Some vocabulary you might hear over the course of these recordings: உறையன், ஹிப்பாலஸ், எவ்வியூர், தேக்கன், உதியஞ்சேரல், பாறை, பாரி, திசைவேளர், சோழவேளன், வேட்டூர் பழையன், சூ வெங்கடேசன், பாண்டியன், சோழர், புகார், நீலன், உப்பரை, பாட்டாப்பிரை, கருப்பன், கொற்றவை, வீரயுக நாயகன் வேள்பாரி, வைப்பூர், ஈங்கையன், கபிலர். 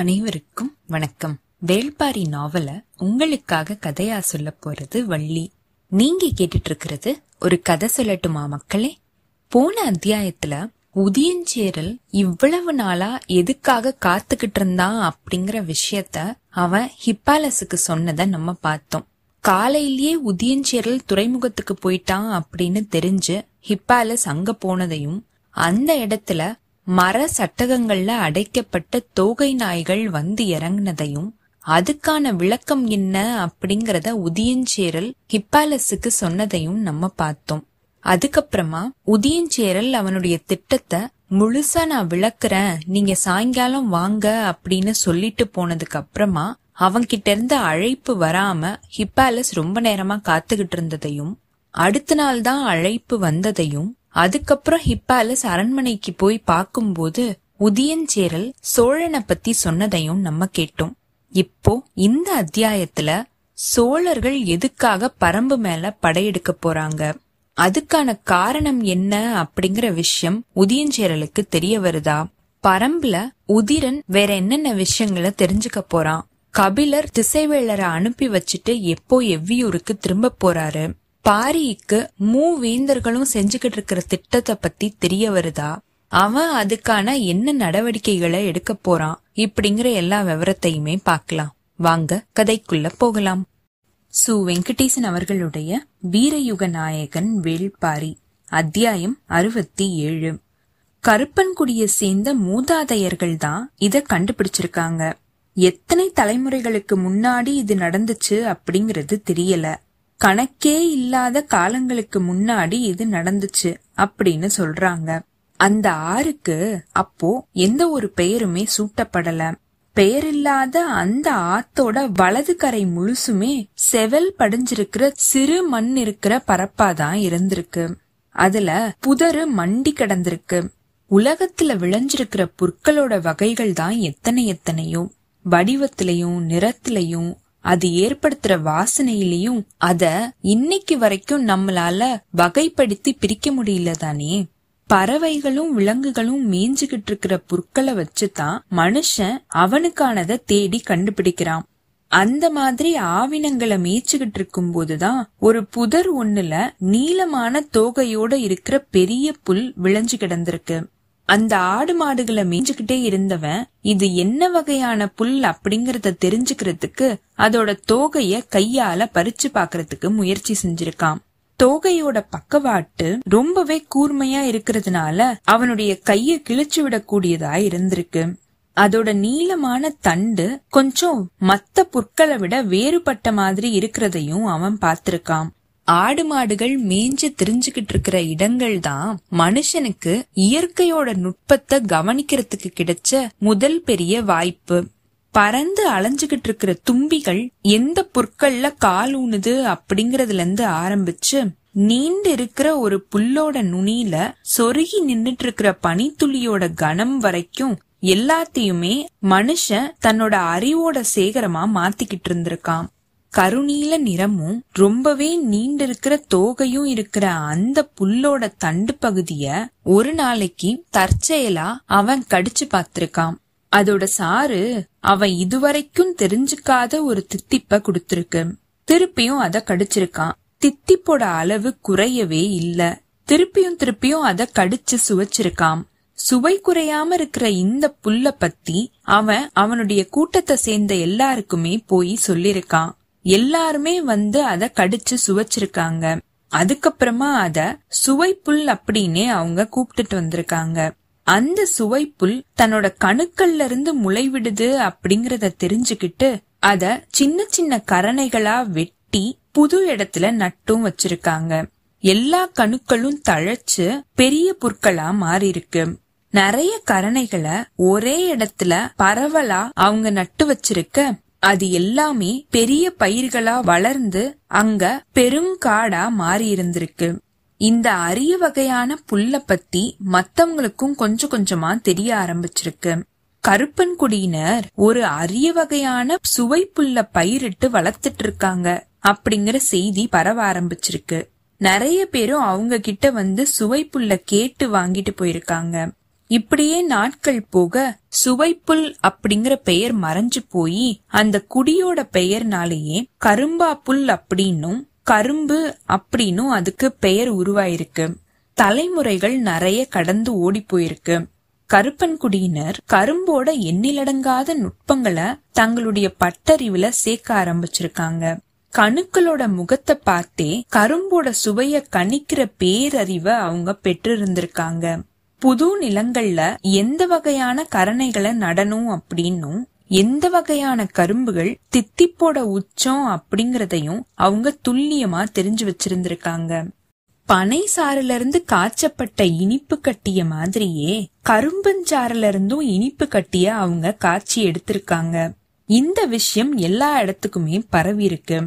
அனைவருக்கும் வணக்கம். வேள்பாரி நாவல உங்களுக்காக கதையா சொல்ல போறது வள்ளி. நீங்க கேட்டுட்டு இருக்கிறது ஒரு கதை சொல்லட்டுமா மக்களே? போன அத்தியாயத்துல உதியஞ்சேரல் இவ்வளவு நாளா எதுக்காக காத்துக்கிட்டு இருந்தான் அப்படிங்கிற விஷயத்த அவன் ஹிப்பாலஸுக்கு சொன்னத நம்ம பார்த்தோம். காலையிலேயே உதியஞ்சேரல் துறைமுகத்துக்கு போயிட்டான் அப்படின்னு தெரிஞ்சு ஹிப்பாலஸ் அங்க போனதையும், அந்த இடத்துல மர சட்டகங்கள்ல அடைக்கப்பட்ட தோகை நாய்கள் வந்து இறங்கினதையும், அதுக்கான விளக்கம் என்ன அப்படிங்கறத உதியஞ்சேரல் ஹிப்பாலஸுக்கு சொன்னதையும் நம்ம பார்த்தோம். அதுக்கப்புறமா உதியஞ்சேரல் அவனுடைய திட்டத்தை முழுசா நான் விளக்குறேன், நீங்க சாயங்காலம் வாங்க அப்படின்னு சொல்லிட்டு போனதுக்கு அப்புறமா அவன்கிட்ட இருந்த அழைப்பு வராம ஹிப்பாலஸ் ரொம்ப நேரமா காத்துக்கிட்டு இருந்ததையும், அடுத்த நாள் தான் அழைப்பு வந்ததையும், அதுக்கப்புறம் ஹிப்பாலஸ் அரண்மனைக்கு போய் பார்க்கும்போது உதியஞ்சேரல் சோழனை பத்தி சொன்னதையும் நம்ம கேட்டோம். இப்போ இந்த அத்தியாயத்துல சோழர்கள் எதுக்காக பரம்பு மேல படையெடுக்க போறாங்க, அதுக்கான காரணம் என்ன அப்படிங்கிற விஷயம் உதியஞ்சேரலுக்கு தெரிய வருதா? பரம்புல உதிரன் வேற என்னென்ன விஷயங்களை தெரிஞ்சுக்க போறான்? கபிலர் திசைவேளரை அனுப்பி வச்சுட்டு எப்போ எவ்வியூருக்கு திரும்ப போறாரு? பாரிக்கு மூவேந்தர்களும் செஞ்சுகிட்டு இருக்கிற திட்டத்தை பத்தி தெரிய வருதா? அவன் அதுக்கான என்ன நடவடிக்கைகளை எடுக்க போறான்? இப்படிங்கிற எல்லா விவரத்தையுமே பார்க்கலாம். வாங்க கதைக்குள்ள போகலாம். சூ வெங்கடேசன் அவர்களுடைய வீரயுக நாயகன் வேள்பாரி, அத்தியாயம் 67. கருப்பன்குடியை சேர்ந்த மூதாதையர்கள் தான் இத கண்டுபிடிச்சிருக்காங்க. எத்தனை தலைமுறைகளுக்கு முன்னாடி இது நடந்துச்சு அப்படிங்கறது தெரியல. கணக்கே இல்லாத காலங்களுக்கு முன்னாடி இது நடந்துச்சு அப்படின்னு சொல்றாங்க. அந்த ஆறுக்கு அப்போ எந்த ஒரு பெயருமே சூட்டப்படல. பெயரில்லாத அந்த ஆத்தோட வலது கரை முழுசுமே செவல் படிஞ்சிருக்கிற சிறு மண் இருக்கிற பரப்பாதான் இருந்திருக்கு. அதுல புதரு மண்டி கிடந்திருக்கு. உலகத்துல விளைஞ்சிருக்கிற புற்களோட வகைகள் தான் எத்தனை எத்தனையோ. வடிவத்திலையும் நிறத்திலையும் அது ஏற்படுத்துற வாசனையிலையும் அத இன்னைக்கு வரைக்கும் நம்மளால வகைப்படுத்தி பிரிக்க முடியல தானே. பறவைகளும் விலங்குகளும் மேய்ஞ்சுகிட்டு இருக்கிற புற்களை வச்சுதான் மனுஷன் அவனுக்கானத தேடி கண்டுபிடிக்கிறான். அந்த மாதிரி ஆவினங்களை மேய்ச்சுகிட்டு இருக்கும் போதுதான் ஒரு புதர் ஒண்ணுல நீளமான தோகையோட இருக்கிற பெரிய புல் விளைஞ்சு கிடந்திருக்கு. அந்த ஆடு மாடுகளை மேய்ஞ்சுகிட்டே இருந்தவன் இது என்ன வகையான புல் அப்படிங்கறத தெரிஞ்சுக்கிறதுக்கு அதோட தோகைய கையால பறிச்சு பாக்குறதுக்கு முயற்சி செஞ்சிருக்கான். தோகையோட பக்கவாட்டு ரொம்பவே கூர்மையா இருக்கிறதுனால அவனுடைய கைய கிழிச்சு விடக்கூடியதா இருந்திருக்கு. அதோட நீளமான தண்டு கொஞ்சம் மத்த புற்களை விட வேறுபட்ட மாதிரி இருக்கிறதையும் அவன் பார்த்திருக்கான். ஆடு மாடுகள் மேய்ஞ்சு திரிஞ்சுகிட்டு இருக்கிற இடங்கள் தான் மனுஷனுக்கு இயற்கையோட நுட்பத்தை கவனிக்கிறதுக்கு கிடைச்ச முதல் பெரிய வாய்ப்பு. பறந்து அலைஞ்சுகிட்டு இருக்கிற தும்பிகள் எந்த புற்கள்ல கால் ஊனுது அப்படிங்கறதுல இருந்து ஆரம்பிச்சு நீண்டு இருக்கிற ஒரு புல்லோட நுனியில சொருகி நின்னுட்டு இருக்கிற பனித்துளியோட கணம் வரைக்கும் எல்லாத்தையுமே மனுஷன் தன்னோட அறிவோட சேகரமா மாத்திக்கிட்டு இருந்திருக்கான். கருநீல நிறமும் ரொம்பவே நீண்டிருக்கிற தோகையும் இருக்கிற அந்த புல்லோட தண்டு பகுதிய ஒரு நாளைக்கு தற்செயலா அவன் கடிச்சு பாத்திருக்கான். அதோட சாறு அவன் இதுவரைக்கும் தெரிஞ்சுக்காத ஒரு தித்திப்ப குடுத்திருக்கு. திருப்பியும் அத கடிச்சிருக்கான். தித்திப்போட அளவு குறையவே இல்ல. திருப்பியும் அத கடிச்சு சுவைச்சிருக்கான். சுவை குறையாம இருக்கிற இந்த புல்ல பத்தி அவன் அவனுடைய கூட்டத்தை சேர்ந்த எல்லாருக்குமே போய் சொல்லிருக்கான். எல்லாருமே வந்து அத கடிச்சு சுவைச்சிருக்காங்க. அதுக்கப்புறமா அத சுவைப்புல் அப்படின்னே அவங்க கூப்பிட்டுட்டு வந்திருக்காங்க. அந்த சுவைப்புல் தன்னோட கணுக்கள்ல இருந்து முளைவிடுது அப்படிங்கறத தெரிஞ்சுக்கிட்டு அத சின்ன சின்ன கரணைகளா வெட்டி புது இடத்துல நட்டும் வச்சிருக்காங்க. எல்லா கணுக்களும் தழைச்சு பெரிய புற்களா மாறி இருக்கு. நிறைய கரணைகளை ஒரே இடத்துல பரவலா அவங்க நட்டு வச்சிருக்க அது எல்லாமே பெரிய பயிர்களா வளர்ந்து அங்க பெருங்காடா மாறி இருந்திருக்கு. இந்த அரிய வகையான புல்ல பத்தி மத்தவங்களுக்கும் கொஞ்சம் கொஞ்சமா தெரிய ஆரம்பிச்சிருக்கு. கருப்பன்குடியினர் ஒரு அரிய வகையான சுவை புல்ல பயிரிட்டு வளர்த்துட்டு இருக்காங்க அப்படிங்கிற செய்தி பரவ ஆரம்பிச்சிருக்கு. நிறைய பேரும் அவங்க கிட்ட வந்து சுவை புல்ல கேட்டு வாங்கிட்டு போயிருக்காங்க. இப்படியே நாட்கள் போக சுவைப்புல் அப்படிங்கிற பெயர் மறைஞ்சு போயி அந்த குடியோட பெயர்னாலேயே கரும்பா புல் அப்படின்னும் கரும்பு அப்படின்னும் அதுக்கு பெயர் உருவாயிருக்கு. தலைமுறைகள் நிறைய கடந்து ஓடி போயிருக்கு. கருப்பன் குடியினர் கரும்போட எண்ணிலடங்காத நுட்பங்களை தங்களுடைய பட்டறிவுல சேர்க்க ஆரம்பிச்சிருக்காங்க. கணுக்களோட முகத்தை பார்த்தே கரும்போட சுவைய கணிக்கிற பேரறிவை அவங்க பெற்றிருந்திருக்காங்க. புது நிலங்கள்ல எந்த வகையான கரணைகளை நடணும் அப்படின்னும் எந்த வகையான கரும்புகள் தித்திப்போட உச்சம் அப்படிங்கறதையும் அவங்க துல்லியமா தெரிஞ்சு வச்சிருந்திருக்காங்க. பனை சாறுல இருந்து காய்ச்சப்பட்ட இனிப்பு கட்டிய மாதிரியே கரும்பஞ்சாறுல இருந்தும் இனிப்பு கட்டிய அவங்க காய்ச்சி எடுத்திருக்காங்க. இந்த விஷயம் எல்லா இடத்துக்குமே பரவி இருக்கு.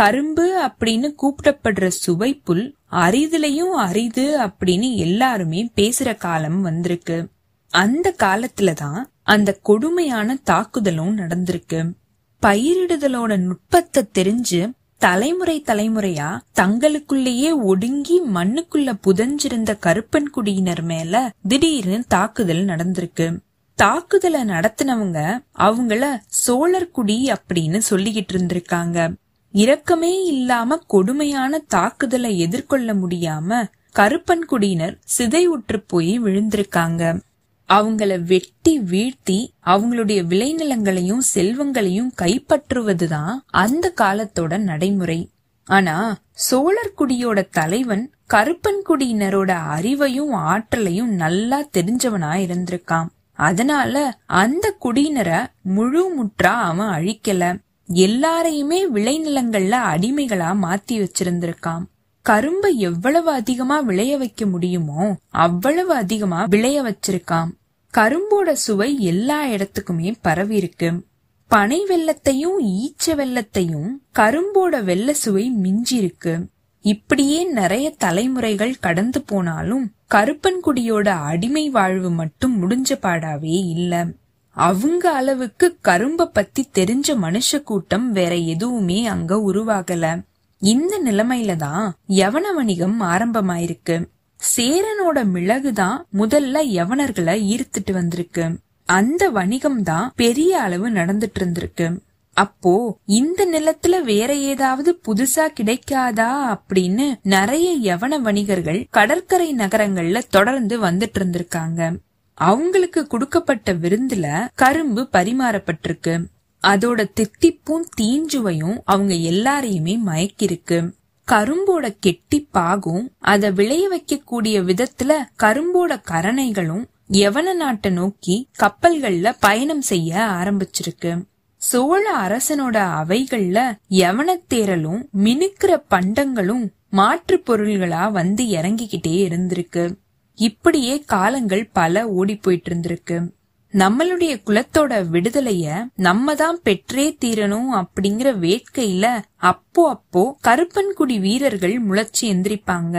கரும்பு அப்படின்னு கூப்பிடப்படுற சுவைப்புல் அரிதுலயும் அரிது அப்படின்னு எல்லாருமே பேசுற காலம் வந்திருக்கு. அந்த காலத்துலதான் அந்த கொடுமையான தாக்குதலும் நடந்திருக்கு. பயிரிடுதலோட நுட்பத்தை தெரிஞ்சு தலைமுறை தலைமுறையா தங்களுக்குள்ளேயே ஒடுங்கி மண்ணுக்குள்ள புதஞ்சிருந்த கருப்பன் குடியினர் மேல திடீர்னு தாக்குதல் நடந்திருக்கு. தாக்குதலை நடத்தினவங்க அவங்கள சோழர் குடி அப்படின்னு சொல்லிக்கிட்டு இருந்திருக்காங்க. இரக்கமே இல்லாம கொடுமையான தாக்குதலை எதிர்கொள்ள முடியாம கருப்பன் குடியினர் சிதைவுற்று போய் விழுந்திருக்காங்க. அவங்கள வெட்டி வீழ்த்தி அவங்களுடைய விளைநிலங்களையும் செல்வங்களையும் கைப்பற்றுவதுதான் அந்த காலத்தோட நடைமுறை. ஆனா சோழர் குடியோட தலைவன் கருப்பன் குடியினரோட அறிவையும் ஆற்றலையும் நல்லா தெரிஞ்சவனா இருந்திருக்கான். அதனால அந்த குடியினரை முழு முற்றா அவன் அழிக்கல, எல்லாரையுமே விளைநிலங்கள்ல அடிமைகளா மாத்தி வச்சிருந்திருக்கான். கரும்பை எவ்வளவு அதிகமா விளைய வைக்க முடியுமோ அவ்வளவு அதிகமா விளைய வச்சிருக்கான். கரும்போட சுவை எல்லா இடத்துக்குமே பரவி இருக்கு. பனை வெள்ளத்தையும் ஈச்ச வெள்ளத்தையும் கரும்போட வெள்ள சுவை மிஞ்சி இருக்கு. இப்படியே நிறைய தலைமுறைகள் கடந்து போனாலும் கருப்பன் குடியோட அடிமை வாழ்வு மட்டும் முடிஞ்ச பாடாவே இல்ல. அவங்க அளவுக்கு கரும்ப பத்தி தெரிஞ்ச மனுஷ கூட்டம் வேற எதுவுமே அங்க உருவாகல. இந்த நிலைமையிலதான் யவன வணிகம் ஆரம்பமாயிருக்கு. சேரனோட மிளகுதான் முதல்ல யவனர்களை ஈர்த்துட்டு வந்திருக்கு. அந்த வணிகம் தான் பெரிய அளவு நடந்துட்டு இருந்திருக்கு. அப்போ இந்த நிலத்துல வேற ஏதாவது புதுசா கிடைக்காதா அப்படின்னு நிறைய யவன வணிகர்கள் கடற்கரை நகரங்கள்ல தொடர்ந்து வந்துட்டு இருந்திருக்காங்க. அவங்களுக்கு கொடுக்கப்பட்ட விருந்துல கரும்பு பரிமாறப்பட்டிருக்கு. அதோட தித்திப்பும் தீஞ்சுவையும் அவங்க எல்லாரையுமே மயக்கிருக்கு. கரும்போட கெட்டி பாகும் அத விளைய வைக்க கூடிய விதத்துல கரும்போட கரணைகளும் யவன நாட்டை நோக்கி கப்பல்கள்ல பயணம் செய்ய ஆரம்பிச்சிருக்கு. சோழ அரசனோட அவைகள்ல யவனத்தேரலும் மினுக்கிற பண்டங்களும் மாற்று பொருள்களா வந்து இறங்கிக்கிட்டே இருந்திருக்கு. இப்படியே காலங்கள் பல ஓடி போயிட்டு இருந்திருக்கு. நம்மளுடைய குலத்தோட விடுதலைய நம்ம தான் பெற்றே தீரணும் அப்படிங்கிற வேட்கையில அப்போ அப்போ கருப்பன்குடி வீரர்கள் முளைச்சி எந்திரிப்பாங்க.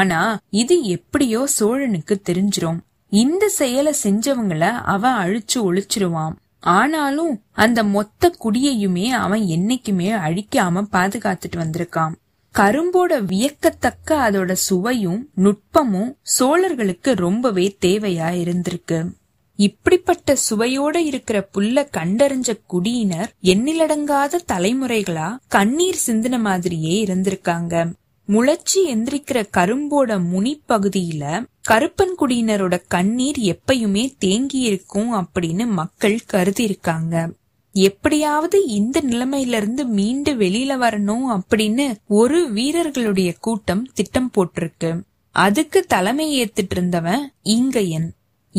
ஆனா இது எப்படியோ சோழனுக்கு தெரிஞ்சிரும். இந்த செயலை செஞ்சவங்கள அவன் அழிச்சு ஒழிச்சிருவான். ஆனாலும் அந்த மொத்த குடியையுமே அவன் என்னைக்குமே அழிக்காம பாதுகாத்துட்டு வந்திருக்கான். கரும்போட வியக்கத்தக்க அதோட சுவையும் நுட்பமும் சோழர்களுக்கு ரொம்பவே தேவையா இருந்திருக்கு. இப்படிப்பட்ட சுவையோட இருக்கிற புல்ல கண்டறிஞ்ச குடியினர் எண்ணிலடங்காத தலைமுறைகளா கண்ணீர் சிந்தின மாதிரியே இருந்திருக்காங்க. முளைச்சி எந்திரிக்கிற கரும்போட முனிப்பகுதியில கருப்பன் குடியினரோட கண்ணீர் எப்பயுமே தேங்கி இருக்கும் அப்படின்னு மக்கள் கருதி இருக்காங்க. எப்படியாவது இந்த நிலைமையில இருந்து மீண்டு வெளியில வரணும் அப்படின்னு ஒரு வீரர்களுடைய கூட்டம் திட்டம் போட்டிருக்கு. அதுக்கு தலைமை ஏத்துட்டு இருந்தவன் ஈங்கையன்.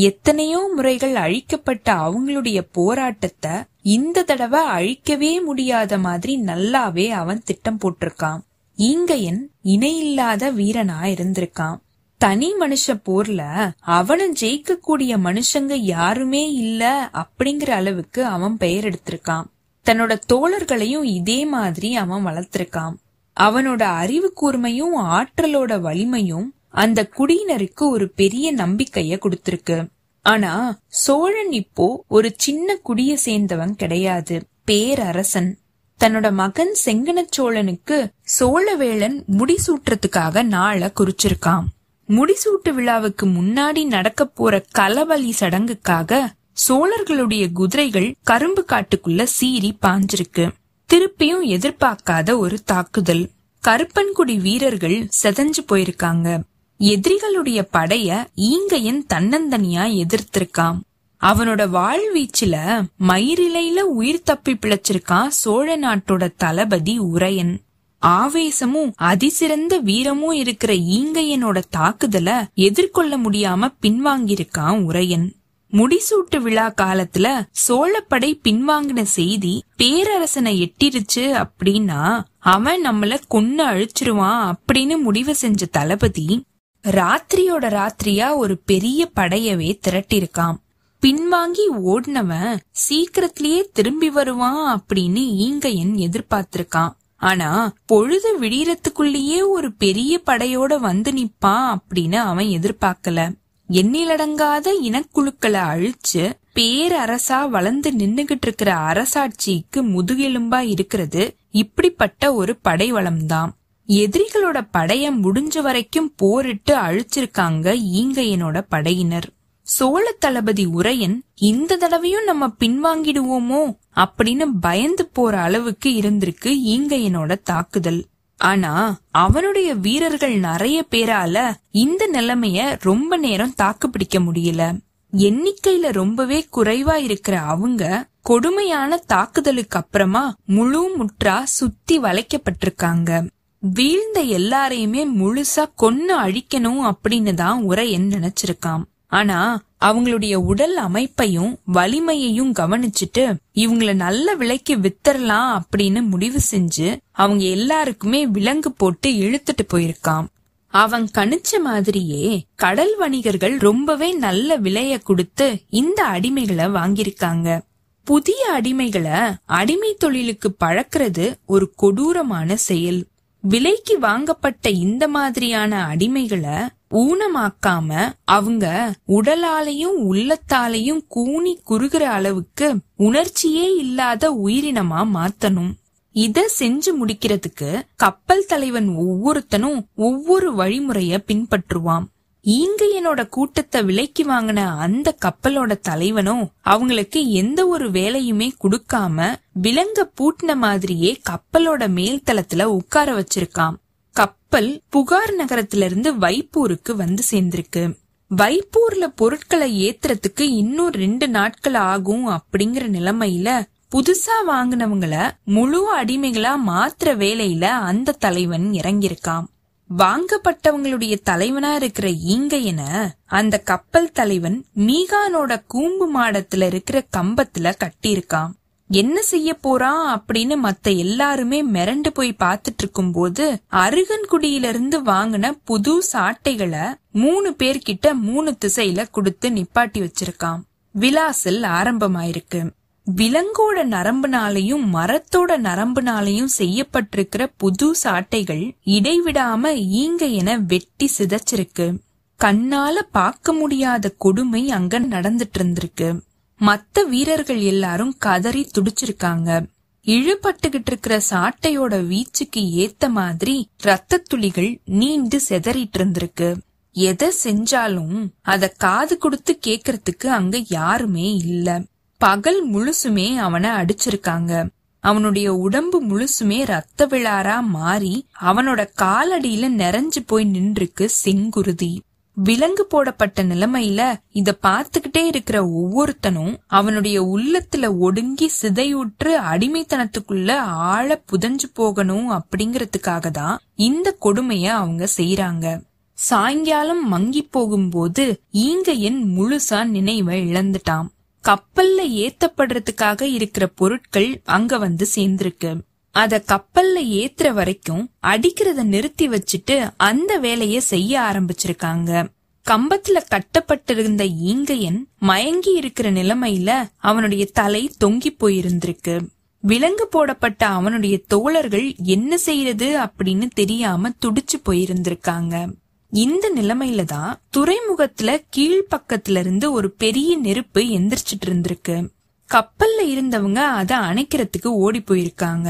எத்தனையோ முறைகள் அழிக்கப்பட்ட அவங்களுடைய போராட்டத்தை இந்த தடவை அழிக்கவே முடியாத மாதிரி நல்லாவே அவன் திட்டம் போட்டிருக்கான். ஈங்கையன் இணையில்லாத வீரனா இருந்திருக்கான். தனி மனுஷ போர்ல அவனை ஜெயிக்க கூடிய மனுஷங்க யாருமே இல்ல அப்படிங்கிற அளவுக்கு அவன் பெயர் எடுத்திருக்கான். தன்னோட தோழர்களையும் இதே மாதிரி அவன் வளர்த்திருக்கான். அவனோட அறிவு கூர்மையும் ஆற்றலோட வலிமையும் அந்த குடியினருக்கு ஒரு பெரிய நம்பிக்கைய கொடுத்திருக்கு. ஆனா சோழன் இப்போ ஒரு சின்ன குடிய சேர்ந்தவன் கிடையாது, பேரரசன். தன்னோட மகன் செங்கன சோழனுக்கு சோழவேளன் முடிசூற்றத்துக்காக நாளை குறிச்சிருக்கான். முடிசூட்டு விழாவுக்கு முன்னாடி நடக்கப் போற கலவலி சடங்குக்காக சோழர்களுடைய குதிரைகள் கரும்பு காட்டுக்குள்ள சீறி பாஞ்சிருக்கு. திருப்பியும் எதிர்பார்க்காத ஒரு தாக்குதல். கருப்பன்குடி வீரர்கள் செதஞ்சு போயிருக்காங்க. எதிரிகளுடைய படைய ஈங்கையன் தன்னந்தனியா எதிர்த்திருக்கான். அவனோட வாழ்வீச்சுல மயிரிலையில உயிர் தப்பி பிழைச்சிருக்கான் சோழ நாட்டோட தளபதி உறையன். ஆவேசமும் அதிசிறந்த வீரமும் இருக்கிற ஈங்கையனோட தாக்குதலை எதிர்கொள்ள முடியாம பின்வாங்கியிருக்கான் உறையன். முடிசூட்டு விழா காலத்துல சோழப்படை பின்வாங்கின செய்தி பேரரசனை எட்டிருச்சு அப்படின்னா அவன் நம்மள கொன்னு அழிச்சிருவான் அப்படின்னு முடிவு செஞ்ச தளபதி ராத்திரியோட ராத்திரியா ஒரு பெரிய படையவே திரட்டிருக்கான். பின்வாங்கி ஓடினவன் சீக்கிரத்திலேயே திரும்பி வருவான் அப்படின்னு ஈங்கையன் எதிர்பார்த்திருக்கான். ஆனா பொழுது விடியறதுக்குள்ளேயே ஒரு பெரிய படையோட வந்து நிப்பான் அப்படின்னு அவன் எதிர்பார்க்கல. எண்ணிலடங்காத இனக்குழுக்களை அழிச்சு பேரரசா வளர்ந்து நின்னுகிட்டு இருக்கிற அரசாட்சிக்கு முதுகெலும்பா இருக்கிறது இப்படிப்பட்ட ஒரு படை வளம்தான். எதிரிகளோட படைய முடிஞ்ச வரைக்கும் போரிட்டு அழிச்சிருக்காங்க ஈங்கையனோட படையினர். சோழ தளபதி உறையன் இந்த தடவையும் நம்ம பின்வாங்கிடுவோமோ அப்படின்னு பயந்து போற அளவுக்கு இருந்திருக்கு ஈங்கையனோட தாக்குதல். ஆனா அவனுடைய வீரர்கள் நிறைய பேரால இந்த நிலைமைய ரொம்ப நேரம் தாக்கு பிடிக்க முடியல. எண்ணிக்கையில ரொம்பவே குறைவா இருக்கிற அவங்க கொடுமையான தாக்குதலுக்கு அப்புறமா முழு முற்றா சுத்தி வளைக்கப்பட்டிருக்காங்க. வீழ்ந்த எல்லாரையுமே முழுசா கொன்னு அழிக்கணும் அப்படின்னு தான் உறையன் நினைச்சிருக்கான். ஆனா அவங்களுடைய உடல் அமைப்பையும் வலிமையையும் கவனிச்சுட்டு இவங்கள நல்ல விலைக்கு வித்தரலாம் அப்படின்னு முடிவு செஞ்சு அவங்க எல்லாருக்குமே விலங்கு போட்டு இழுத்துட்டு போயிருக்கான். அவன் கணிச்ச மாதிரியே கடல் வணிகர்கள் ரொம்பவே நல்ல விலைய கொடுத்து இந்த அடிமைகளை வாங்கியிருக்காங்க. புதிய அடிமைகளை அடிமை தொழிலுக்கு பழக்கிறது ஒரு கொடூரமான செயல். விலைக்கு வாங்கப்பட்ட இந்த மாதிரியான அடிமைகளை ஊனமாக்காம அவங்க உடலாலையும் உள்ளத்தாலையும் கூனி குறுகிற அளவுக்கு உணர்ச்சியே இல்லாத உயிரினமா மாத்தணும். இத செஞ்சு முடிக்கிறதுக்கு கப்பல் தலைவன் ஒவ்வொருத்தனும் ஒவ்வொரு வழிமுறைய பின்பற்றுவான். ஈங்கையனோட கூட்டத்தை விலைக்கு வாங்கின அந்த கப்பலோட தலைவனும் அவங்களுக்கு எந்த ஒரு வேலையுமே கொடுக்காம விலங்க பூட்டின மாதிரியே கப்பலோட மேல் தளத்துல உட்கார வச்சிருக்கான். கப்பல் புகார் நகரத்திலிருந்து வைப்பூருக்கு வந்து சேர்ந்திருக்கு. வைப்பூர்ல பொருட்களை ஏத்துறதுக்கு இன்னும் 2 நாட்கள் ஆகும் அப்படிங்கிற நிலைமையில புதுசா வாங்கினவங்கள முழு அடிமைகளா மாத்திர வேலையில அந்த தலைவன் இறங்கியிருக்கான். வாங்கப்பட்டவங்களுடைய தலைவனா இருக்கிற ஈங்கையன அந்த கப்பல் தலைவன் மீகானோட கூம்பு மாடத்துல இருக்கிற கம்பத்துல கட்டியிருக்கான். என்ன செய்ய போறான் அப்படின்னு மத்த எல்லாருமே மிரண்டு போய் பாத்துட்டு இருக்கும் போது அருகன்குடியிலிருந்து வாங்கின புது சாட்டைகளை 3 பேர்கிட்ட 3 திசையில கொடுத்து நிப்பாட்டி வச்சிருக்கான். விலாசல் ஆரம்பமாயிருக்கு. விலங்கோட நரம்புனாலையும் மரத்தோட நரம்புனாலையும் செய்யப்பட்டிருக்கிற புது சாட்டைகள் இடைவிடாம ஈங்கையன வெட்டி சிதைச்சிருக்கு. கண்ணால பார்க்க முடியாத கொடுமை அங்க நடந்துட்டு இருந்திருக்கு. மத்த வீரர்கள் எல்லாரும் கதறி துடிச்சிருக்காங்க. இழுபட்டுகிட்டு இருக்கிற சாட்டையோட வீச்சுக்கு ஏத்த மாதிரி ரத்த துளிகள் நீண்டு செதறிட்டு இருந்திருக்கு. எதை செஞ்சாலும் அத காது கொடுத்து கேக்குறதுக்கு அங்க யாருமே இல்ல. பகல் முழுசுமே அவனை அடிச்சிருக்காங்க. அவனுடைய உடம்பு முழுசுமே ரத்த விழாரா மாறி அவனோட காலடியில நிறைஞ்சு போய் நின்றுருக்கு செங்குருதி. விலங்கு போடப்பட்ட நிலைமையில இத பாத்துக்கிட்டே இருக்கிற ஒவ்வொருத்தனும் அவனுடைய உள்ளத்துல ஒடுங்கி சிதையுற்று அடிமைத்தனத்துக்குள்ள ஆழ புதஞ்சு போகணும் அப்படிங்கறதுக்காக தான் இந்த கொடுமைய அவங்க செய்யறாங்க. சாயங்காலம் மங்கி போகும்போது ஈங்கையன் முழுசா நினைவை இழந்துட்டான். கப்பல்ல ஏத்தப்படுறதுக்காக இருக்கிற பொருட்கள் அங்க வந்து சேர்ந்திருக்கு. அத கப்பல்ல ஏத்துற வரைக்கும் அடிக்கிறத நிறுத்தி வச்சுட்டு அந்த வேலைய செய்ய ஆரம்பிச்சிருக்காங்க. கம்பத்துல கட்டப்பட்டிருந்த ஈங்கையன் மயங்கி இருக்கிற நிலைமையில அவனுடைய தலை தொங்கி போயிருந்திருக்கு. விலங்கு போடப்பட்ட அவனுடைய தோழர்கள் என்ன செய்யறது அப்படின்னு தெரியாம துடிச்சு போயிருந்திருக்காங்க. இந்த நிலைமையில தான் துறைமுகத்துல கீழ்பக்கத்துல இருந்து ஒரு பெரிய நெருப்பு எந்திரிச்சிட்டு இருந்திருக்கு. கப்பல்ல இருந்தவங்க அத அணைக்கிறதுக்கு ஓடி போயிருக்காங்க.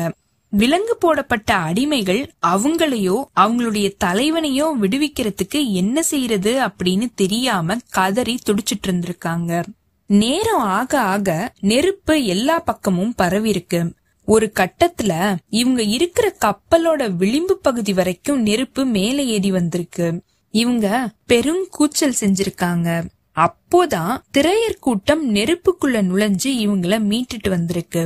விலங்கு போடப்பட்ட அடிமைகள் அவங்களையோ அவங்களுடைய தலைவனையோ விடுவிக்கிறதுக்கு என்ன செய்யறது அப்படின்னு தெரியாம கதறி துடிச்சிட்டு இருந்திருக்காங்க. நேரம் ஆக ஆக நெருப்பு எல்லா பக்கமும் பரவிருக்கு. ஒரு கட்டத்துல இவங்க இருக்கிற கப்பலோட விளிம்பு பகுதி வரைக்கும் நெருப்பு மேலே ஏறி வந்திருக்கு. இவங்க பெரும் கூச்சல் செஞ்சிருக்காங்க. அப்போதான் திரையர் கூட்டம் நெருப்புக்குள்ள நுழைஞ்சு இவங்கள மீட்டுட்டு வந்திருக்கு.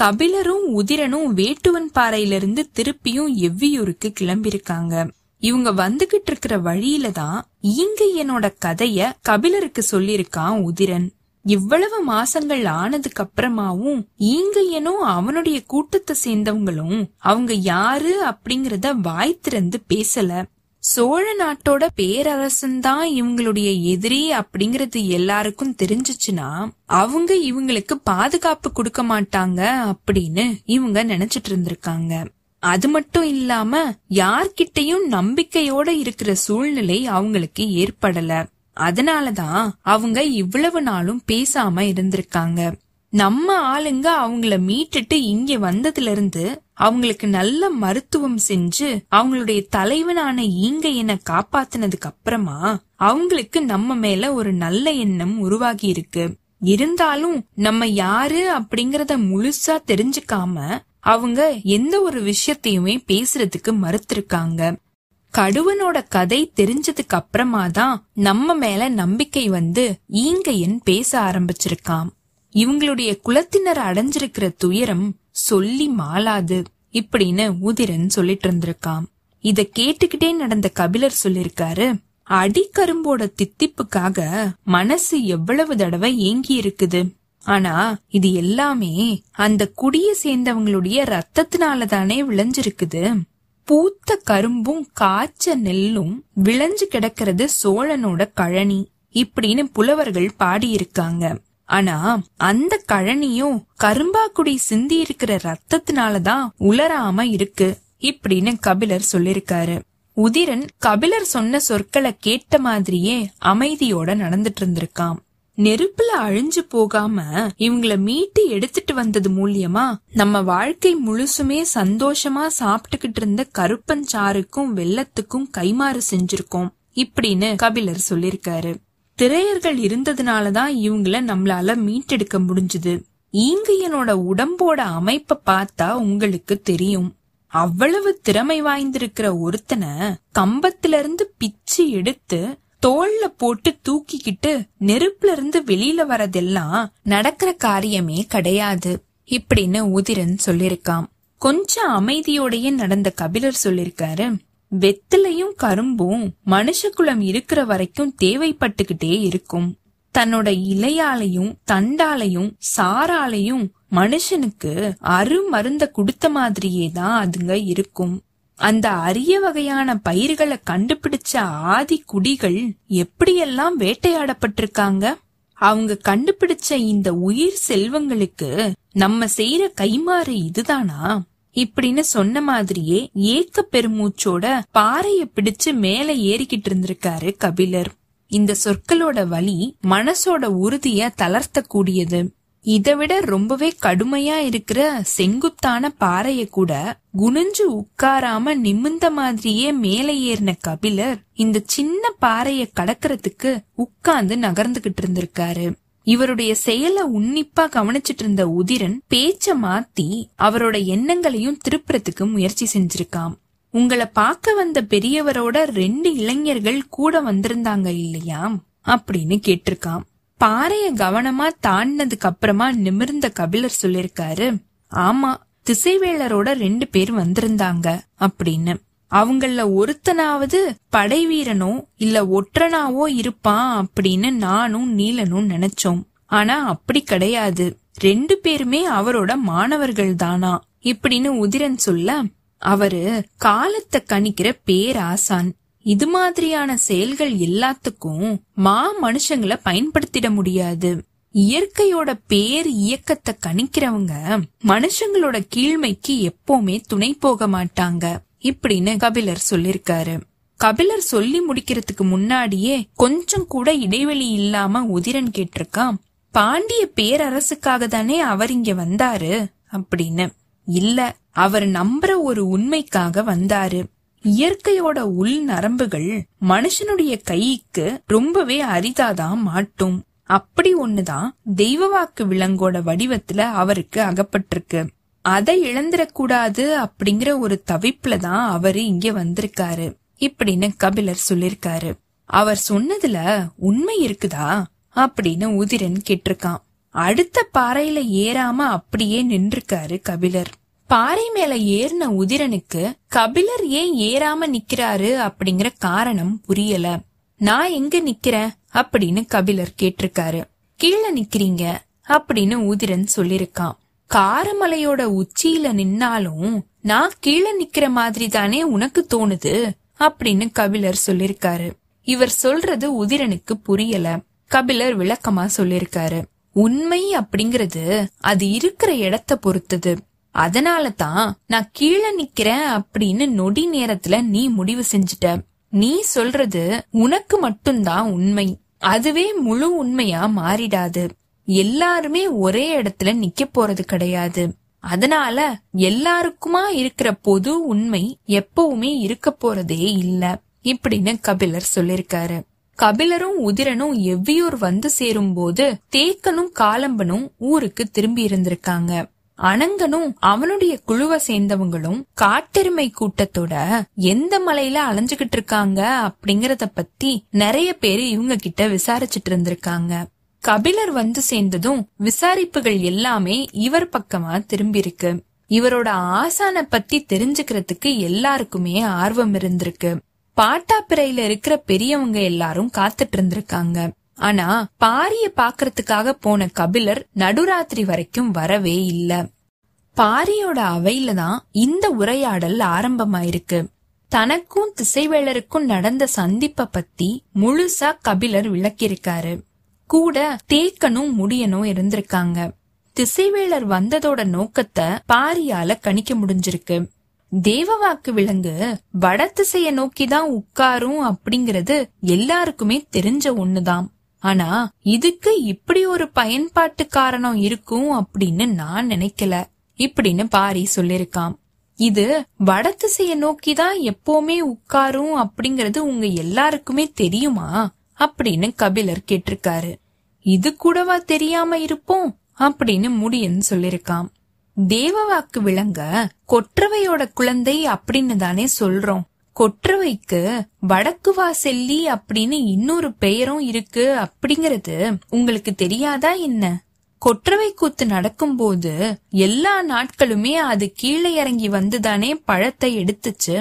கபிலரும் உதிரனும் வேட்டுவன் பாறையிலிருந்து திருப்பியும் எவ்வியூருக்கு கிளம்பியிருக்காங்க. இவங்க வந்துகிட்டு இருக்கிற வழியில தான் ஈங்கையனோட கதைய கபிலருக்கு சொல்லியிருக்கான் உதிரன். இவ்வளவு மாசங்கள் ஆனதுக்கு அப்புறமாவும் ஈங்கையனும் அவனுடைய கூட்டத்தை சேர்ந்தவங்களும் அவங்க யாரு அப்படிங்கறத வாய் திறந்து பேசல. சோழ நாட்டோட பேரரசன் தான் இவங்களுடைய எதிரி அப்படிங்கறது எல்லாருக்கும் தெரிஞ்சிச்சுன்னா அவங்க இவங்களுக்கு பாதுகாப்பு கொடுக்க மாட்டாங்க அப்படின்னு இவங்க நினைச்சிட்டு இருந்திருக்காங்க. அது மட்டும் இல்லாம யார்கிட்டையும் நம்பிக்கையோட இருக்கிற சூழ்நிலை அவங்களுக்கு ஏற்படல. அதனாலதான் அவங்க இவ்வளவு நாளும் பேசாம இருந்திருக்காங்க. நம்ம ஆளுங்க அவங்கள மீட்டுட்டு இங்க வந்ததுல இருந்து அவங்களுக்கு நல்ல மருத்துவம் செஞ்சு அவங்களுடைய தலைவனான ஈங்கையனை காப்பாத்தினதுக்கு அப்புறமா அவங்களுக்கு நம்ம மேல ஒரு நல்ல எண்ணம் உருவாகி இருக்கு. இருந்தாலும் நம்ம யாரு அப்படிங்கறத முழுசா தெரிஞ்சுக்காம அவங்க எந்த ஒரு விஷயத்தையுமே பேசுறதுக்கு மறுத்திருக்காங்க. கடுவனோட கதை தெரிஞ்சதுக்கு அப்புறமாதான் நம்ம மேல நம்பிக்கை வந்து ஈங்கையன் பேச ஆரம்பிச்சிருக்கான். இவங்களுடைய குலத்தினர் அடைஞ்சிருக்கிற துயரம் சொல்லி மாளாது இப்படின்னு உதிரன் சொல்லிட்டு இருந்திருக்கான். இத கேட்டுக்கிட்டே நடந்த கபிலர் சொல்லிருக்காரு, அடிக்கரும்போட தித்திப்புக்காக மனசு எவ்வளவு தடவை ஏங்கி இருக்குது. ஆனா இது எல்லாமே அந்த குடிய சேர்ந்தவங்களுடைய ரத்தத்தினாலதானே விளைஞ்சிருக்குது. பூத்த கரும்பும் காய்ச்ச நெல்லும் விளைஞ்சு கிடக்கிறது சோழனோட கழனி இப்படின்னு புலவர்கள் பாடியிருக்காங்க. ஆனா அந்த கழனியும் கரும்பாக்குடி சிந்தி இருக்கிற ரத்தத்தினாலதான் உலராம இருக்கு இப்படின்னு கபிலர் சொல்லிருக்காரு. உதிரன் கபிலர் சொன்ன சொற்களை கேட்ட மாதிரியே அமைதியோட நடந்துட்டு இருந்திருக்கான். நெருப்புல அழிஞ்சு போகாம இவங்கள மீட்டு எடுத்துட்டு வந்தது மூலியமா நம்ம வாழ்க்கை முழுசுமே சந்தோஷமா சாப்பிட்டுக்கிட்டு இருந்த கருப்பஞ்சாருக்கும் வெள்ளத்துக்கும் கைமாறு செஞ்சிருக்கோம் இப்படின்னு கபிலர் சொல்லிருக்காரு. திரையர்கள் இருந்ததுனாலதான் இவங்கள நம்மளால மீட்டெடுக்க முடிஞ்சது. ஈங்கையனோட உடம்போட அமைப்ப பார்த்தா உங்களுக்கு தெரியும். அவ்வளவு திறமை வாய்ந்திருக்கிற ஒருத்தனை கம்பத்திலிருந்து பிச்சு எடுத்து தோல்ல போட்டு தூக்கிக்கிட்டு நெருப்புல இருந்து வெளியில வரதெல்லாம் நடக்கிற காரியமே கிடையாது இப்படின்னு உதிரன் சொல்லிருக்கான். கொஞ்சம் அமைதியோடயே நடந்த கபிலர் சொல்லிருக்காரு, வெத்தலையும் கரும்பும் மனுஷ குலம் இருக்கிற வரைக்கும் தேவைப்பட்டுகிட்டே இருக்கும். தன்னோட இலையாலையும் தண்டாலையும் சாராலையும் மனுஷனுக்கு அருமருந்த கொடுத்த மாதிரியே தான் அதுங்க இருக்கும். அந்த அரிய வகையான பயிர்களை கண்டுபிடிச்ச ஆதி குடிகள் எப்படியெல்லாம் வேட்டையாடப்பட்டிருக்காங்க. அவங்க கண்டுபிடிச்ச இந்த உயிர் செல்வங்களுக்கு நம்ம செய்யற கைமாறு இதுதானா இப்படின்னு சொன்ன மாதிரியே ஏக்க பெருமூச்சோட பாறைய பிடிச்சு மேல ஏறிக்கிட்டு இருந்திருக்காரு கபிலர். இந்த சொற்களோட வலி மனசோட உறுதிய தளர்த்த கூடியது. இதைவிட ரொம்பவே கடுமையா இருக்கிற செங்குத்தான பாறைய கூட குனிஞ்சு உட்காராம நிமிந்த மாதிரியே மேலே ஏறின கபிலர் இந்த சின்ன பாறைய கடக்கிறதுக்கு உட்கார்ந்து நகர்ந்துகிட்டு இருந்திருக்காரு. இவருடைய செயலை உன்னிப்பா கவனிச்சிட்டு இருந்த உதிரன் பேச்ச மாத்தி அவரோட எண்ணங்களையும் திருப்புறதுக்கு முயற்சி செஞ்சிருக்கான். உங்களை பார்க்க வந்த பெரியவரோட 2 இளைஞர்கள் கூட வந்திருந்தாங்க இல்லையா அப்படின்னு கேட்டிருக்கான். பாறைய கவனமா தாண்டினதுக்கு அப்புறமா நிமிர்ந்த கபிலர் சொல்லிருக்காரு, ஆமா திசைவேளரோட 2 பேர் வந்திருந்தாங்க அப்படின்னு. அவங்கள ஒருத்தனாவது படை வீரனோ இல்ல ஒற்றனாவோ இருப்பான் அப்படின்னு நானும் நீலனும் நினைச்சோம். ஆனா அப்படி கிடையாது, 2 பேருமே அவரோட மாணவர்கள் தானா இப்படின்னு உதிரன் சொல்ல, அவரு காலத்தை கணிக்கிற பேராசான். இது மாதிரியான செயல்கள் எல்லாத்துக்கும் மனுஷங்களை பயன்படுத்திட முடியாது. இயற்கையோட பேர் இயக்கத்தை கணிக்கிறவங்க மனுஷங்களோட கீழ்மைக்கு எப்பவுமே துணை போக மாட்டாங்க இப்படின்னு கபிலர் சொல்லிருக்காரு. கபிலர் சொல்லி முடிக்கிறதுக்கு முன்னாடியே கொஞ்சம் கூட இடைவெளி இல்லாம உதிரன் கேட்டிருக்கான், பாண்டிய பேரரசுக்காக தானே அவர் இங்க வந்தாரு அப்படின்னு. இல்ல, அவர் நம்புற ஒரு உண்மைக்காக வந்தாரு. இயற்கையோட உள் நரம்புகள் மனுஷனுடைய கைக்கு ரொம்பவே அரிதாதான் மாட்டும். அப்படி ஒண்ணுதான் தெய்வவாக்கு விலங்கோட வடிவத்துல அவருக்கு அகப்பட்டிருக்கு. அதை இழந்துடக்கூடாது அப்படிங்கிற ஒரு தவிப்புலதான் அவரு இங்க வந்திருக்காரு இப்படின்னு கபிலர் சொல்லிருக்காரு. அவர் சொன்னதுல உண்மை இருக்குதா அப்படின்னு உதிரன் கேட்டிருக்கான். அடுத்த பாறையில ஏறாம அப்படியே நின்றுருக்காரு கபிலர். பாறை மேல ஏறின உதிரனுக்கு கபிலர் ஏன் ஏறாம நிக்கிறாரு அப்படிங்கிற காரணம் புரியல. நான் எங்க நிக்கிறேன் அப்படின்னு கபிலர் கேட்டிருக்காரு. கீழே நிக்கிறீங்க அப்படின்னு உதிரன் சொல்லிருக்கான். காரமலையோட உச்சியில நின்னாலும் நான் கீழே நிக்கிற மாதிரி தானே உனக்கு தோணுது அப்படின்னு கபிலர் சொல்லிருக்காரு. இவர் சொல்றது உதிரனுக்கு புரியல. கபிலர் விளக்கமா சொல்லிருக்காரு. உண்மை அப்படிங்கறது அது இருக்கிற இடத்த பொறுத்தது. அதனாலதான் நான் கீழே நிக்கிறேன் அப்படின்னு நொடி நேரத்துல நீ முடிவு செஞ்சுட்ட. நீ சொல்றது உனக்கு மட்டும்தான் உண்மை. அதுவே முழு உண்மையா மாறிடாது. எல்லாருமே ஒரே இடத்துல நிக்க போறது கிடையாது. அதனால எல்லாருக்குமா இருக்கிற பொது உண்மை எப்பவுமே இருக்க போறதே இல்ல இப்படின்னு கபிலர் சொல்லிருக்காரு. கபிலரும் உதிரனும் எவ்வியூர் வந்து சேரும் போது தேக்கனும் காலம்பனும் ஊருக்கு திரும்பி இருந்திருக்காங்க. அனங்கனும் அவனுடைய குழுவை சேர்ந்தவங்களும் காட்டெருமை கூட்டத்தோட எந்த மலையில அலைஞ்சுகிட்டு இருக்காங்க அப்படிங்கறத பத்தி நிறைய பேரு இவங்க கிட்ட விசாரிச்சுட்டு இருந்திருக்காங்க. கபிலர் வந்து சேர்ந்ததும் விசாரிப்புகள் எல்லாமே இவர் பக்கமா திரும்பி இருக்கு. இவரோட ஆசான பத்தி தெரிஞ்சுக்கிறதுக்கு எல்லாருக்குமே ஆர்வம் இருந்திருக்கு. பாட்டாப்பிரையில இருக்கிற பெரியவங்க எல்லாரும் காத்துட்டு இருந்திருக்காங்க. ஆனா பாரிய பாக்குறதுக்காக போன கபிலர் நடுராத்திரி வரைக்கும் வரவே இல்ல. பாரியோட அவையிலதான் இந்த உரையாடல் ஆரம்பமாயிருக்கு. தனக்கும் திசைவேளருக்கும் நடந்த சந்திப்ப பத்தி முழுசா கபிலர் விளக்கியிருக்காரு. கூட தேக்கனும் முடியனும் இருந்திருக்காங்க. திசைவேளர் வந்ததோட நோக்கத்தை பாரியால கணிக்க முடிஞ்சிருக்கு. தேவவாக்கு விலங்கு வட திசைய நோக்கிதான் உட்காரும் அப்படிங்கறது எல்லாருக்குமே தெரிஞ்ச ஒண்ணுதான். ஆனா இதுக்கு இப்படி ஒரு பயன்பாட்டு காரணம் இருக்கும் அப்படின்னு நான் நினைக்கல இப்படின்னு பாரி சொல்லிருக்கான். இது வட திசைய நோக்கிதான் எப்பவுமே உட்காரும் அப்படிங்கறது உங்க எல்லாருக்குமே தெரியுமா அப்படின்னு கபிலர் கேட்டிருக்காரு. இது கூடவா தெரியாம இருப்போம் அப்படின்னு முடியன் சொல்லிருக்கான். தேவவாக்கு விலங்க கொற்றவையோட குழந்தை அப்படின்னு தானே சொல்றோம். கொற்றவைக்கு வடக்குவா செல்லி அப்படின்னு இன்னொரு பெயரும் இருக்கு அப்படிங்கறது உங்களுக்கு தெரியாதா என்ன? கொற்றவை கூத்து நடக்கும்போது எல்லா நாட்களுமே அது கீழே இறங்கி வந்துதானே பழத்தை எடுத்துச்சு.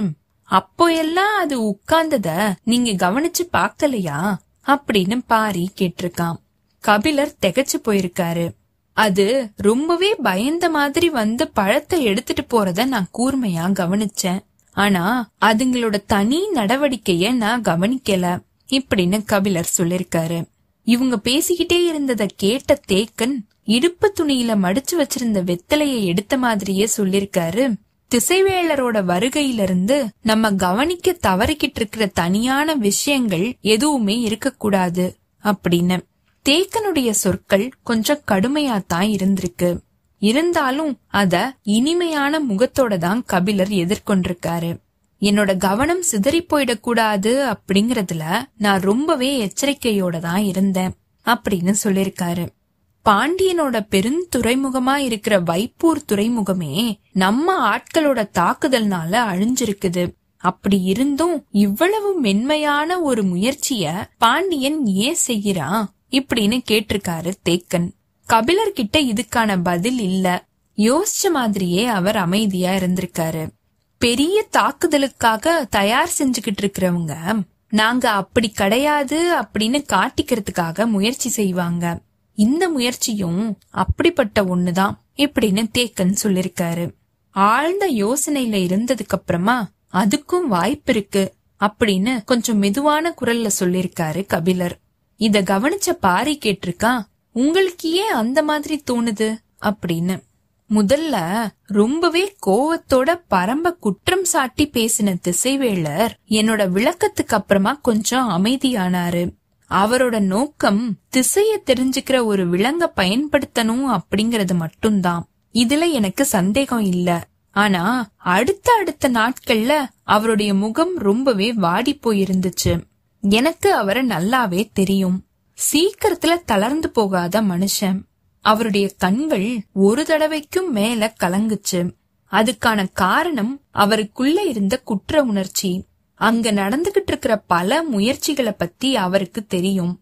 அப்போ எல்லாம் அது உட்கார்ந்தத நீங்க கவனிச்சு பாக்கலையா அப்படின்னு பாரி கேட்டிருக்கான். கபிலர் திகைச்சு போயிருக்காரு. அது ரொம்பவே பயந்த மாதிரி வந்து பழத்தை எடுத்துட்டு போறத நான் கூர்மையா கவனிச்சேன். ஆனா அதுங்களோட தனி நடவடிக்கைய நான் கவனிக்கல இப்படின்னு கபிலர் சொல்லிருக்காரு. இவங்க பேசிக்கிட்டே இருந்தத கேட்ட தேக்கன் இடுப்பு துணியில மடிச்சு வச்சிருந்த வெத்தலைய எடுத்த மாதிரியே சொல்லிருக்காரு. திசைவேளரோட வருகையிலிருந்து நம்ம கவனிக்க தவறிக்கிட்டு இருக்கிற தனியான விஷயங்கள் எதுவுமே இருக்கக்கூடாது அப்படின்னு. தேக்கனுடைய சொற்கள் கொஞ்சம் கடுமையாத்தான் இருந்திருக்கு. இருந்தாலும் அத இனிமையான முகத்தோட தான் கபிலர் எதிர்கொண்டிருக்காரு. என்னோட கவனம் சிதறி போயிடக்கூடாது அப்படிங்கறதுல நான் ரொம்பவே எச்சரிக்கையோட தான் இருந்தேன் அப்படின்னு சொல்லிருக்காரு. பாண்டியனோட பெருந்துறைமுகமா இருக்கிற வைப்பூர் துறைமுகமே நம்ம ஆட்களோட தாக்குதல்னால அழிஞ்சிருக்குது. அப்படி இருந்தும் இவ்வளவு மென்மையான ஒரு முயற்சிய பாண்டியன் ஏன் செய்கிறான் இப்படின்னு கேட்டிருக்காரு தேக்கன். கபிலர் கிட்ட இதுக்கான பதில் இல்ல. யோசிச்ச மாதிரியே அவர் அமைதியா இருந்திருக்காரு. பெரிய தாக்குதலுக்காக தயார் செஞ்சுகிட்டு இருக்கிறவங்க நாங்க அப்படி கிடையாது அப்படின்னு காட்டிக்கிறதுக்காக முயற்சி செய்வாங்க. இந்த முயற்சியும் அப்படிப்பட்ட ஒண்ணுதான் இப்படின்னு தேக்கன் சொல்லிருக்காரு. ஆழ்ந்த யோசனையில இருந்ததுக்கு அப்புறமா அதுக்கும் வாய்ப்பு இருக்கு அப்படின்னு கொஞ்சம் மெதுவான குரல்ல சொல்லிருக்காரு கபிலர். இத கவனிச்ச பாரி கேட்டிருக்கா. உங்களுக்கு ஏன் அந்த மாதிரி தோணுது அப்படின்னு. முதல்ல ரொம்பவே கோவத்தோட பரம்ப குற்றம் சாட்டி பேசின திசைவேளர் என்னோட விளக்கத்துக்கு அப்புறமா கொஞ்சம் அமைதியானாரு. அவரோட நோக்கம் திசைய தெரிஞ்சுக்கிற ஒரு விலங்க பயன்படுத்தணும் அப்படிங்கறது மட்டும்தான். இதுல எனக்கு சந்தேகம் இல்ல. ஆனா அடுத்த அடுத்த நாட்கள்ல அவருடைய முகம் ரொம்பவே வாடி போயிருந்துச்சு. எனக்கு அவரை நல்லாவே தெரியும். சீக்கிரத்துல தளர்ந்து போகாத மனுஷன். அவருடைய கண்கள் ஒரு தடவைக்கும் மேல கலங்குச்சு. அதுக்கான காரணம் அவருக்குள்ள இருந்த குற்ற உணர்ச்சி. அங்க நடந்துகிட்டு இருக்கிற பல முயற்சிகளை பத்தி அவருக்கு தெரியும்.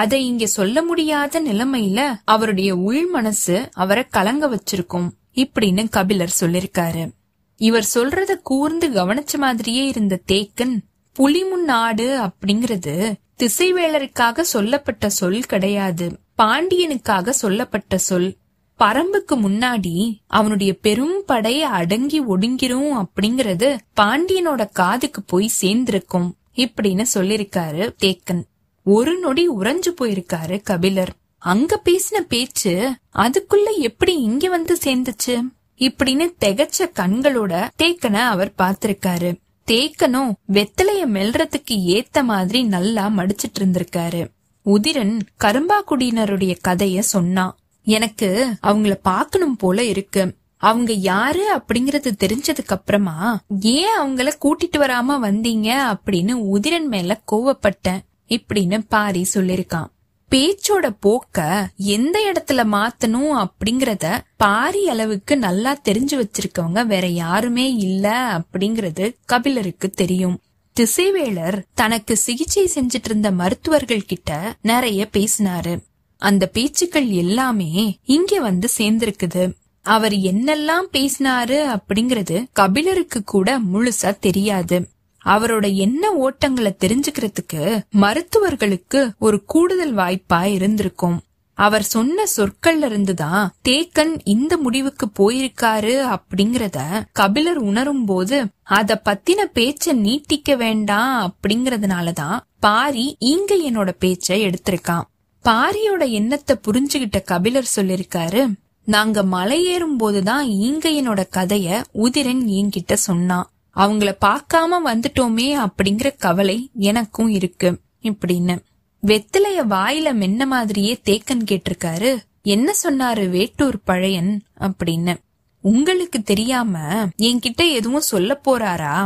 அதை இங்க சொல்ல முடியாத நிலைமையில அவருடைய உள் மனசு அவரை கலங்க வச்சிருக்கும் இப்படின்னு கபிலர் சொல்லிருக்காரு. இவர் சொல்றத கூர்ந்து கவனிச்ச மாதிரியே இருந்த தேக்கன், புலிமுன்னாடு அப்படிங்கறது திசைவேளருக்காக சொல்லப்பட்ட சொல் கிடையாது, பாண்டியனுக்காக சொல்லப்பட்ட சொல். பரம்புக்கு முன்னாடி அவனுடைய பெரும் படைய அடங்கி ஒடுங்கிரும் அப்படிங்கறது பாண்டியனோட காதுக்கு போய் சேர்ந்திருக்கும் இப்படின்னு சொல்லிருக்காரு தேக்கன். ஒரு நொடி உறைஞ்சு போயிருக்காரு கபிலர். அங்க பேசின பேச்சு அதுக்குள்ள எப்படி இங்க வந்து சேர்ந்துச்சு இப்படின்னு திகச்ச கண்களோட தேக்கனை அவர் பாத்திருக்காரு. தேக்கனும் வெத்தலைய மெல்றதுக்கு ஏத்த மாதிரி நல்லா மடிச்சிட்டு இருந்திருக்காரு. உதிரன் கரும்பாக்குடியினருடைய கதைய சொன்னான். எனக்கு அவங்கள பாக்கணும் போல இருக்கு. அவங்க யாரு அப்படிங்கறது தெரிஞ்சதுக்கு அப்புறமா ஏன் அவங்கள கூட்டிட்டு வராம வந்தீங்க அப்படின்னு உதிரன் மேல கோவப்பட்டேன் இப்படின்னு பாரி சொல்லிருக்கான். பேச்சோட போக்க எந்த இடத்துல மாத்தணும் அப்படிங்கறத பாரி அளவுக்கு நல்லா தெரிஞ்சு வச்சிருக்கவங்க வேற யாருமே இல்ல அப்படிங்கறது கபிலருக்கு தெரியும். திசைவேளர் தனக்கு சிகிச்சை செஞ்சிட்டு இருந்த மருத்துவர்கள் கிட்ட நிறைய பேசினாரு. அந்த பேச்சுக்கள் எல்லாமே இங்க வந்து சேர்ந்திருக்குது. அவர் என்னெல்லாம் பேசினாரு அப்படிங்கறது கபிலருக்கு கூட முழுசா தெரியாது. அவரோட என்ன ஓட்டங்களை தெரிஞ்சுக்கிறதுக்கு மருத்துவர்களுக்கு ஒரு கூடுதல் வாய்ப்பா இருந்திருக்கும். அவர் சொன்ன சொற்கள்ல இருந்துதான் தேக்கன் இந்த முடிவுக்கு போயிருக்காரு அப்படிங்கறத கபிலர் உணரும் போது அத பத்தின பேச்ச நீட்டிக்க வேண்டாம் அப்படிங்கறதுனாலதான் பாரி ஈங்கையனோட பேச்ச எடுத்திருக்கான். பாரியோட எண்ணத்தை புரிஞ்சுகிட்ட கபிலர் சொல்லிருக்காரு, நாங்க மலையேறும் போதுதான் ஈங்கையனோட கதைய உதிரன் என்கிட்ட சொன்னான். அவங்கள பாக்காம வந்துட்டோமே அப்படிங்கிற கவலை எனக்கும் இருக்கு இப்படின்னு. வெத்தலைய வாயில மென்ன மாதிரியே தேக்கன் கேட்டிருக்காரு, என்ன சொன்னாரு வேட்டூர் பழையன் அப்படின்னு. உங்களுக்கு தெரியாம என்கிட்ட எதுவும் சொல்ல போறாரா,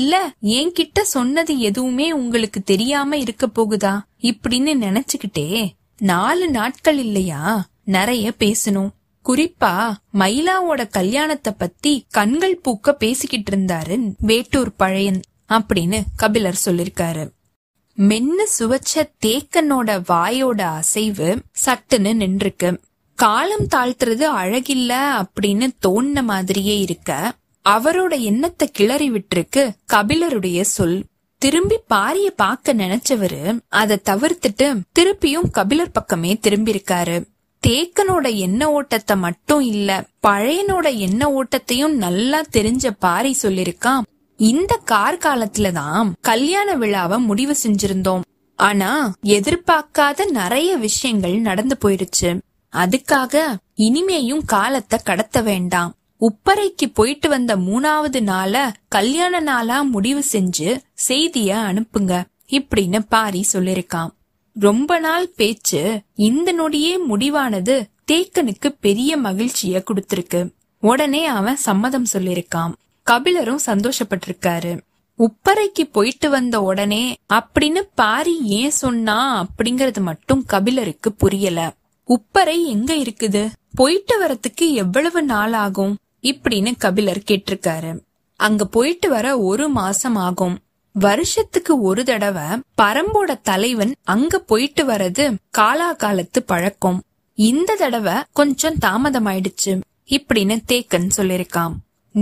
இல்ல என்கிட்ட சொன்னது எதுவுமே உங்களுக்கு தெரியாம இருக்க போகுதா இப்படின்னு நினைச்சுக்கிட்டே 4 நாட்கள் இல்லையா நிறைய பேசணும். குறிப்பா மயிலாவோட கல்யாணத்தை பத்தி கண்கள் பூக்க பேசிக்கிட்டு இருந்தாரு வேட்டூர் பழையன் அப்படின்னு கபிலர் சொல்லிருக்காரு. மென்னு சுவச்ச தேக்கனோட வாயோட அசைவு சட்டுன்னு நின்றுருக்கு. காலம் தாழ்த்துறது அழகில்ல அப்படின்னு தோன்ன மாதிரியே இருக்க அவரோட எண்ணத்தை கிளறி விட்டுருக்கு கபிலருடைய சொல். திரும்பி பாரிய பாக்க நினைச்சவரு அதை தவிர்த்துட்டு திருப்பியும் கபிலர் பக்கமே திரும்பியிருக்காரு. தேக்கனோட எண்ண ஓட்டத்தை மட்டும் இல்ல பழையனோட எண்ண ஓட்டத்தையும் நல்லா தெரிஞ்ச பாரி சொல்லிருக்கான், இந்த காலத்துலதான் கல்யாண விழாவை முடிவு செஞ்சிருந்தோம். ஆனா எதிர்பார்க்காத நிறைய விஷயங்கள் நடந்து போயிருச்சு. அதுக்காக இனிமேயும் காலத்தை கடத்த வேண்டாம். உப்பரைக்கு போயிட்டு வந்த 3வது நாள கல்யாண நாளா முடிவு செஞ்சு செய்திய அனுப்புங்க இப்படின்னு பாரி சொல்லிருக்கான். ரொம்ப நாள் பேச்சு இந்த நொடியே முடிவானது தேக்கனுக்கு பெரிய மகிழ்ச்சிய கொடுத்திருக்கு. உடனே அவன் சம்மதம் சொல்லிருக்கான். கபிலரும் சந்தோஷப்பட்டிருக்காரு. உப்பரைக்கு போயிட்டு வந்த உடனே அப்படின்னு பாரி ஏன் சொன்னா அப்படிங்கறது மட்டும் கபிலருக்கு புரியல. உப்பரை எங்க இருக்குது, போயிட்டு வரத்துக்கு எவ்வளவு நாள் ஆகும் இப்படின்னு கபிலர் கேட்டிருக்காரு. அங்க போயிட்டு வர 1 மாசம் ஆகும். வருஷத்துக்கு ஒரு தடவை பரம்போட தலைவன் அங்க போயிட்டு வர்றது காலாகாலத்து பழக்கம். இந்த தடவை கொஞ்சம் தாமதமாயிடுச்சு இப்படின்னு தேக்கன் சொல்லிருக்கான்.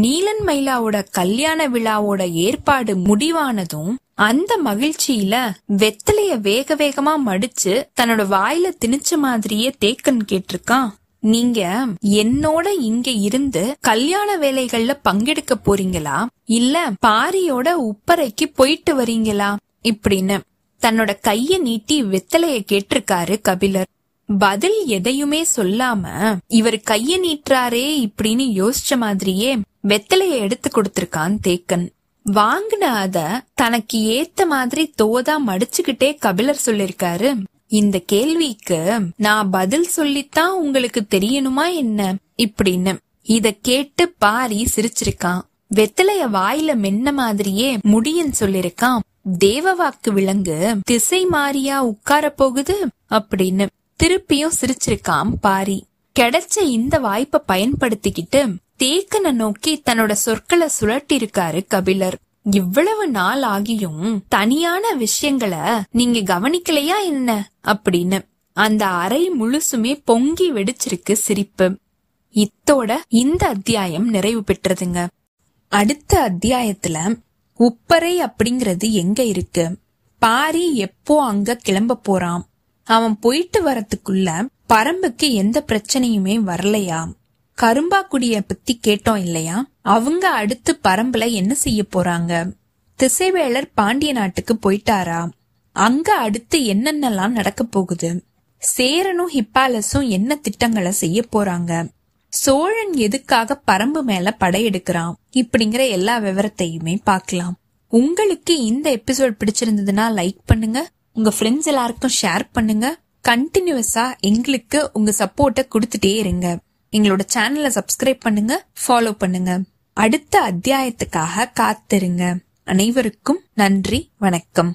நீலன் மயிலாவோட கல்யாண விழாவோட ஏற்பாடு முடிவானதும் அந்த மகிழ்ச்சியில வெத்தலைய வேக வேகமா மடிச்சு தன்னோட வாயில திணிச்ச மாதிரியே தேக்கன் கேட்டிருக்கான், நீங்க என்னோட இங்க இருந்து கல்யாண வேலைகள்ல பங்கெடுக்க போறீங்களா இல்ல பாரியோட உப்பரைக்கு போயிட்டு வரீங்களா இப்படின்னு தன்னோட கைய நீட்டி வெத்தலைய கேட்டிருக்காரு கபிலர். பதில் எதையுமே சொல்லாம இவர் கைய நீட்டுறாரே இப்படின்னு யோசிச்ச மாதிரியே வெத்தலைய எடுத்து கொடுத்திருக்கான் தேக்கன். வாங்கின அத தனக்கு ஏத்த மாதிரி தோதா மடிச்சுக்கிட்டே கபிலர் சொல்லிருக்காரு, இந்த கேள்விக்கு நான் பதில் சொல்லித்தான் உங்களுக்கு தெரியணுமா என்ன இப்படின்னு. இத கேட்டு பாரி சிரிச்சிருக்கான். வெத்தலைய வாயில மென்ன மாதிரியே முடியன்னு சொல்லிருக்கான். தேவவாக்கு விலங்கு திசை மாறியா உட்கார போகுது அப்படின்னு திருப்பியும் சிரிச்சிருக்கான் பாரி. கிடைச்ச இந்த வாய்ப்பை பயன்படுத்திக்கிட்டு தேக்கனை நோக்கி தன்னோட சொற்களை சுழட்டி இருக்காரு கபிலர். இவ்வளவு நாள் ஆகியும் தனியான விஷயங்களை நீங்க கவனிக்கலையா என்ன அப்படின்னு. அந்த அறை முழுசுமே பொங்கி வெடிச்சிருக்கு சிரிப்பு. இத்தோட இந்த அத்தியாயம் நிறைவு பெற்றதுங்க. அடுத்த அத்தியாயத்துல உப்பரை அப்படிங்கிறது எங்க இருக்கு, பாரி எப்போ அங்க கிளம்ப போறான், அவன் போயிட்டு வரத்துக்குள்ள பரம்புக்கு எந்த பிரச்சனையுமே வரலையா, கரும்பாக்குடிய பத்தி கேட்டோம் இல்லையா, அவங்க அடுத்து பரம்புல என்ன செய்ய போறாங்க, திசைவேளர் பாண்டிய நாட்டுக்கு போயிட்டாரா, அங்க அடுத்து என்னென்னலாம் நடக்க போகுது, சேரனும் ஹிப்பாலஸும் என்ன திட்டங்களை செய்ய போறாங்க, சோழன் எதுக்காக பரம்பு மேல படையெடுக்கிறான், இப்படிங்கிற எல்லா விவரத்தையுமே பார்க்கலாம். உங்களுக்கு இந்த எபிசோட் பிடிச்சிருந்ததுன்னா லைக் பண்ணுங்க, உங்க ஃப்ரெண்ட்ஸ் எல்லாருக்கும் ஷேர் பண்ணுங்க. கண்டினியூஸா எங்களுக்கு உங்க சப்போர்ட்டை கொடுத்துட்டே இருங்க. எங்களோட சேனலை சப்ஸ்கிரைப் பண்ணுங்க, ஃபாலோ பண்ணுங்க. அடுத்த அத்தியாயத்துக்காக காத்திருங்க. அனைவருக்கும் நன்றி, வணக்கம்.